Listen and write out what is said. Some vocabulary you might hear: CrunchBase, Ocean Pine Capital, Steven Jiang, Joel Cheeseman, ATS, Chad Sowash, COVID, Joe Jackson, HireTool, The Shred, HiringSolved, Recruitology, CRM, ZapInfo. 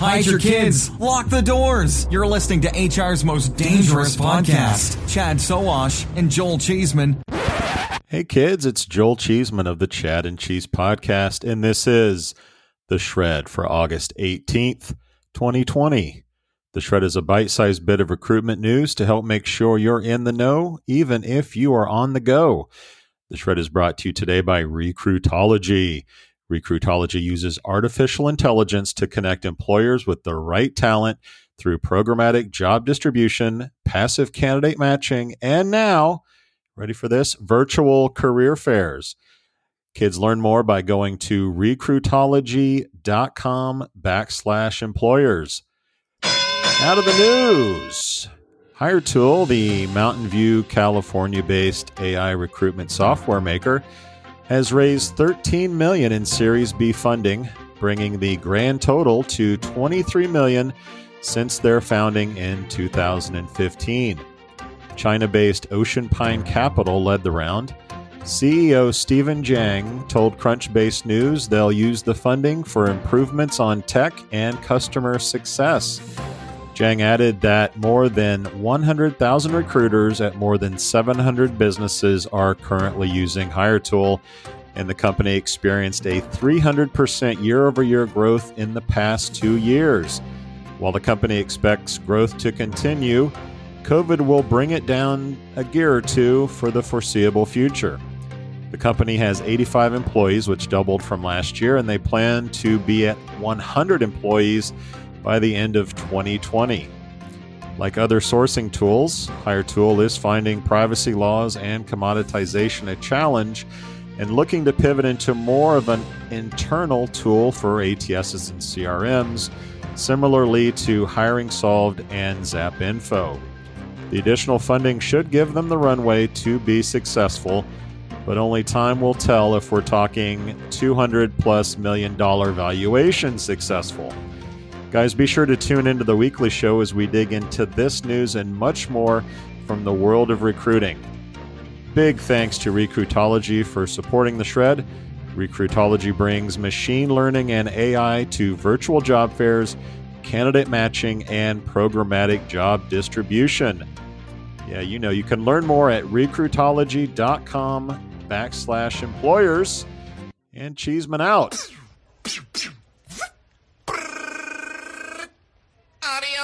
Hide your kids. Lock the doors. You're listening to HR's most dangerous podcast. Chad Sowash and Joel Cheeseman. Hey kids, it's Joel Cheeseman of the Chad and Cheese podcast, and this is The Shred for August 18th, 2020. The Shred is a bite-sized bit of recruitment news to help make sure you're in the know, even if you are on the go. The Shred is brought to you today by Recruitology. Recruitology uses artificial intelligence to connect employers with the right talent through programmatic job distribution, passive candidate matching, and now, ready for this, virtual career fairs. Kids, learn more by going to recruitology.com/employers. Out of the news, HireTool, the Mountain View, California-based AI recruitment software maker, has raised $13 million in Series B funding, bringing the grand total to $23 million since their founding in 2015. China-based Ocean Pine Capital led the round. CEO Steven Jiang told CrunchBase News they'll use the funding for improvements on tech and customer success. Jiang added that more than 100,000 recruiters at more than 700 businesses are currently using HireTool, and the company experienced a 300% year-over-year growth in the past 2 years. While the company expects growth to continue, COVID will bring it down a gear or two for the foreseeable future. The company has 85 employees, which doubled from last year, and they plan to be at 100 employees by the end of 2020. Like other sourcing tools, HireTool is finding privacy laws and commoditization a challenge and looking to pivot into more of an internal tool for ATSs and CRMs, similarly to HiringSolved and ZapInfo. The additional funding should give them the runway to be successful, but only time will tell if we're talking $200+ million valuation successful. Guys, be sure to tune into the weekly show as we dig into this news and much more from the world of recruiting. Big thanks to Recruitology for supporting The Shred. Recruitology brings machine learning and AI to virtual job fairs, candidate matching, and programmatic job distribution. Yeah, you know, you can learn more at recruitology.com/employers. And Cheeseman out.